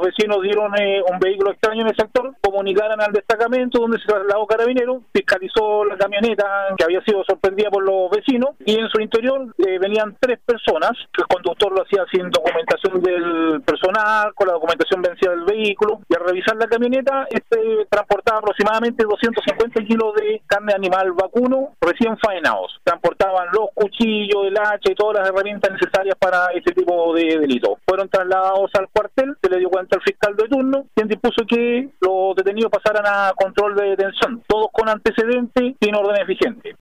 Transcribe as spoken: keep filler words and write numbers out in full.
los vecinos dieron eh, un vehículo extraño en el sector, comunicaron al destacamento donde se trasladó Carabineros, fiscalizó la camioneta que había sido sorprendida por los vecinos y en su interior eh, venían tres personas. El conductor lo hacía sin documentación del personal, con la documentación vencida del vehículo, y al revisar la camioneta este transportaba aproximadamente doscientos cincuenta kilos de carne animal vacuno recién faenados. Transportaban los cuchillos, el hacha y todas las herramientas necesarias para este tipo de delitos. Fueron trasladados al cuartel, se le dio cuenta al fiscal de turno, quien dispuso que los detenidos pasaran a control de detención, todos con antecedentes y en orden eficiente.